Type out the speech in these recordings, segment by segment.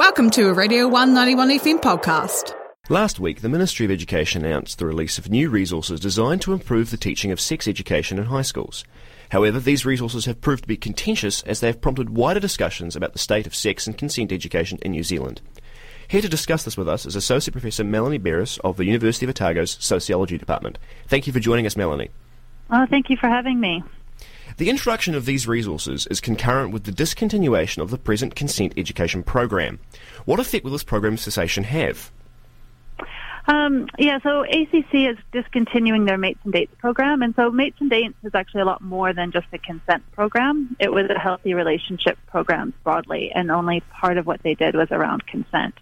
Welcome to a Radio One 91FM podcast. Last week, the Ministry of Education announced the release of new resources designed to improve the teaching of sex education in high schools. However, these resources have proved to be contentious as they have prompted wider discussions about the state of sex and consent education in New Zealand. Here to discuss this with us is Associate Professor Melanie Beres of the University of Otago's Sociology Department. Thank you for joining us, Melanie. Oh, thank you for having me. The introduction of these resources is concurrent with the discontinuation of the present consent education program. What effect will this program's cessation have? So ACC is discontinuing their Mates and Dates program, and so Mates and Dates is actually a lot more than just a consent program. It was a healthy relationship program broadly, and only part of what they did was around consent.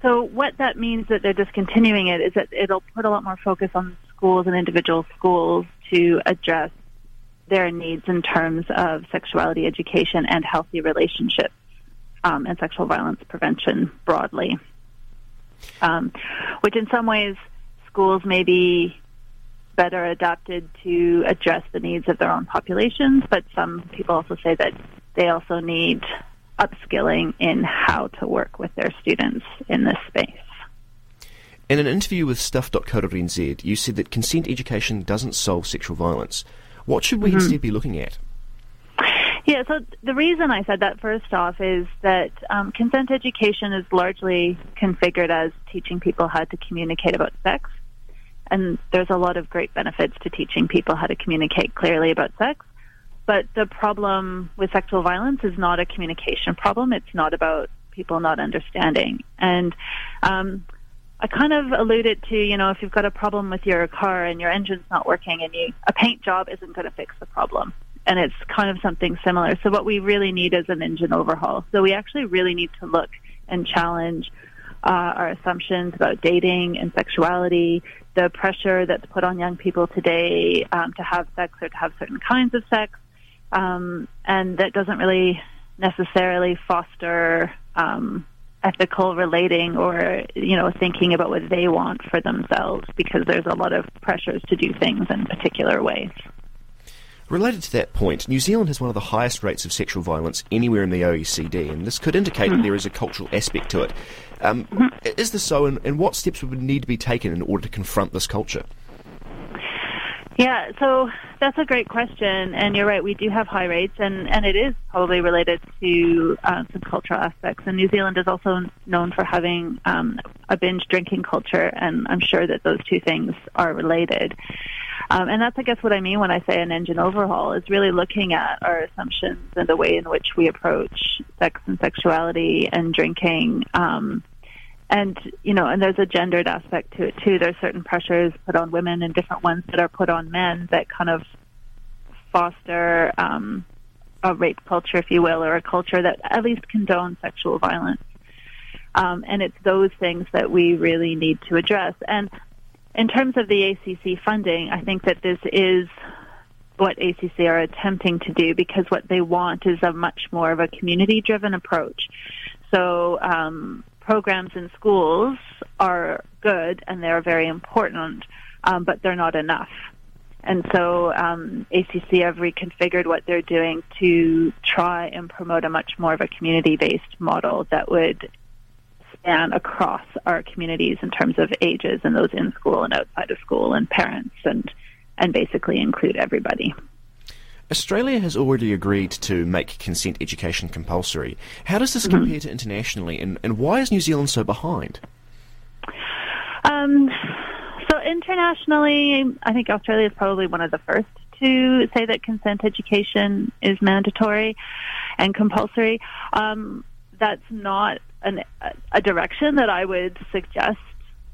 So what that means that they're discontinuing it is that it'll put a lot more focus on schools and individual schools to address their needs in terms of sexuality education and healthy relationships and sexual violence prevention broadly. Which in some ways schools may be better adapted to address the needs of their own populations, but some people also say that they also need upskilling in how to work with their students in this space. In an interview with Stuff.co.nz, you said that consent education doesn't solve sexual violence. What should we instead be looking at? Yeah, so the reason I said that first off is that consent education is largely configured as teaching people how to communicate about sex. And there's a lot of great benefits to teaching people how to communicate clearly about sex. But the problem with sexual violence is not a communication problem. It's not about people not understanding. And I kind of alluded to, if you've got a problem with your car and your engine's not working, and a paint job isn't going to fix the problem. And it's kind of something similar. So what we really need is an engine overhaul. So we actually really need to look and challenge our assumptions about dating and sexuality, the pressure that's put on young people today to have sex or to have certain kinds of sex. And that doesn't really necessarily foster ethical relating or, thinking about what they want for themselves, because there's a lot of pressures to do things in particular ways. Related to that point, New Zealand has one of the highest rates of sexual violence anywhere in the OECD, and this could indicate that there is a cultural aspect to it. Is this so, and what steps would need to be taken in order to confront this culture? Yeah, so that's a great question, and you're right, we do have high rates, and it is probably related to some cultural aspects. And New Zealand is also known for having a binge drinking culture, and I'm sure that those two things are related. And that's, I guess, what I mean when I say an engine overhaul, is really looking at our assumptions and the way in which we approach sex and sexuality and drinking. And there's a gendered aspect to it, too. There's certain pressures put on women and different ones that are put on men that kind of foster a rape culture, if you will, or a culture that at least condones sexual violence. And it's those things that we really need to address. And in terms of the ACC funding, I think that this is what ACC are attempting to do, because what they want is a much more of a community-driven approach. So programs in schools are good and they're very important, but they're not enough. And so ACC have reconfigured what they're doing to try and promote a much more of a community-based model that would span across our communities in terms of ages and those in school and outside of school and parents and basically include everybody. Australia has already agreed to make consent education compulsory. How does this compare to internationally, and why is New Zealand so behind? So internationally, I think Australia is probably one of the first to say that consent education is mandatory and compulsory. That's not a direction that I would suggest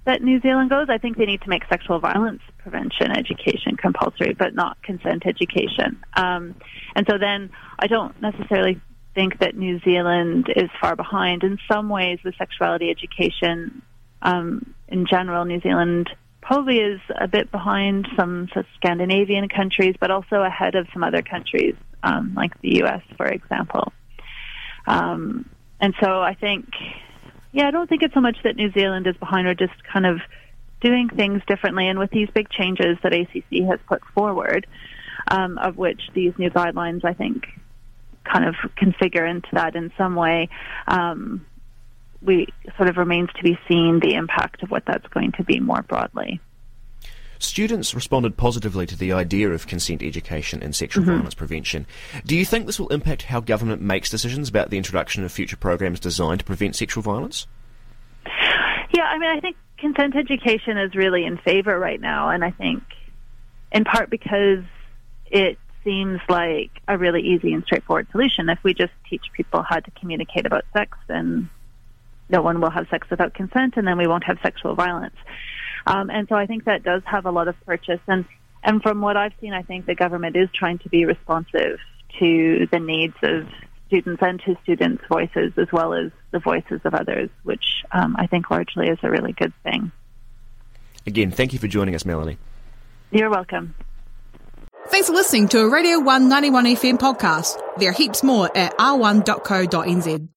that New Zealand goes. I think they need to make sexual violence prevention education compulsory, but not consent education. And so then I don't necessarily think that New Zealand is far behind. In some ways, the sexuality education in general, New Zealand probably is a bit behind some Scandinavian countries, but also ahead of some other countries, like the US, for example. And so I think, I don't think it's so much that New Zealand is behind or just kind of doing things differently. And with these big changes that ACC has put forward, of which these new guidelines, I think, kind of configure into that in some way, we sort of remains to be seen the impact of what that's going to be more broadly. Students responded positively to the idea of consent education and sexual violence prevention. Do you think this will impact how government makes decisions about the introduction of future programs designed to prevent sexual violence? Yeah, I mean, I think consent education is really in favor right now, and I think in part because it seems like a really easy and straightforward solution. If we just teach people how to communicate about sex, then no one will have sex without consent, and then we won't have sexual violence. And so I think that does have a lot of purchase. And from what I've seen, I think the government is trying to be responsive to the needs of students and to students' voices as well as the voices of others, which I think largely is a really good thing. Again, thank you for joining us, Melanie. You're welcome. Thanks for listening to a Radio One 91FM podcast. There are heaps more at r1.co.nz.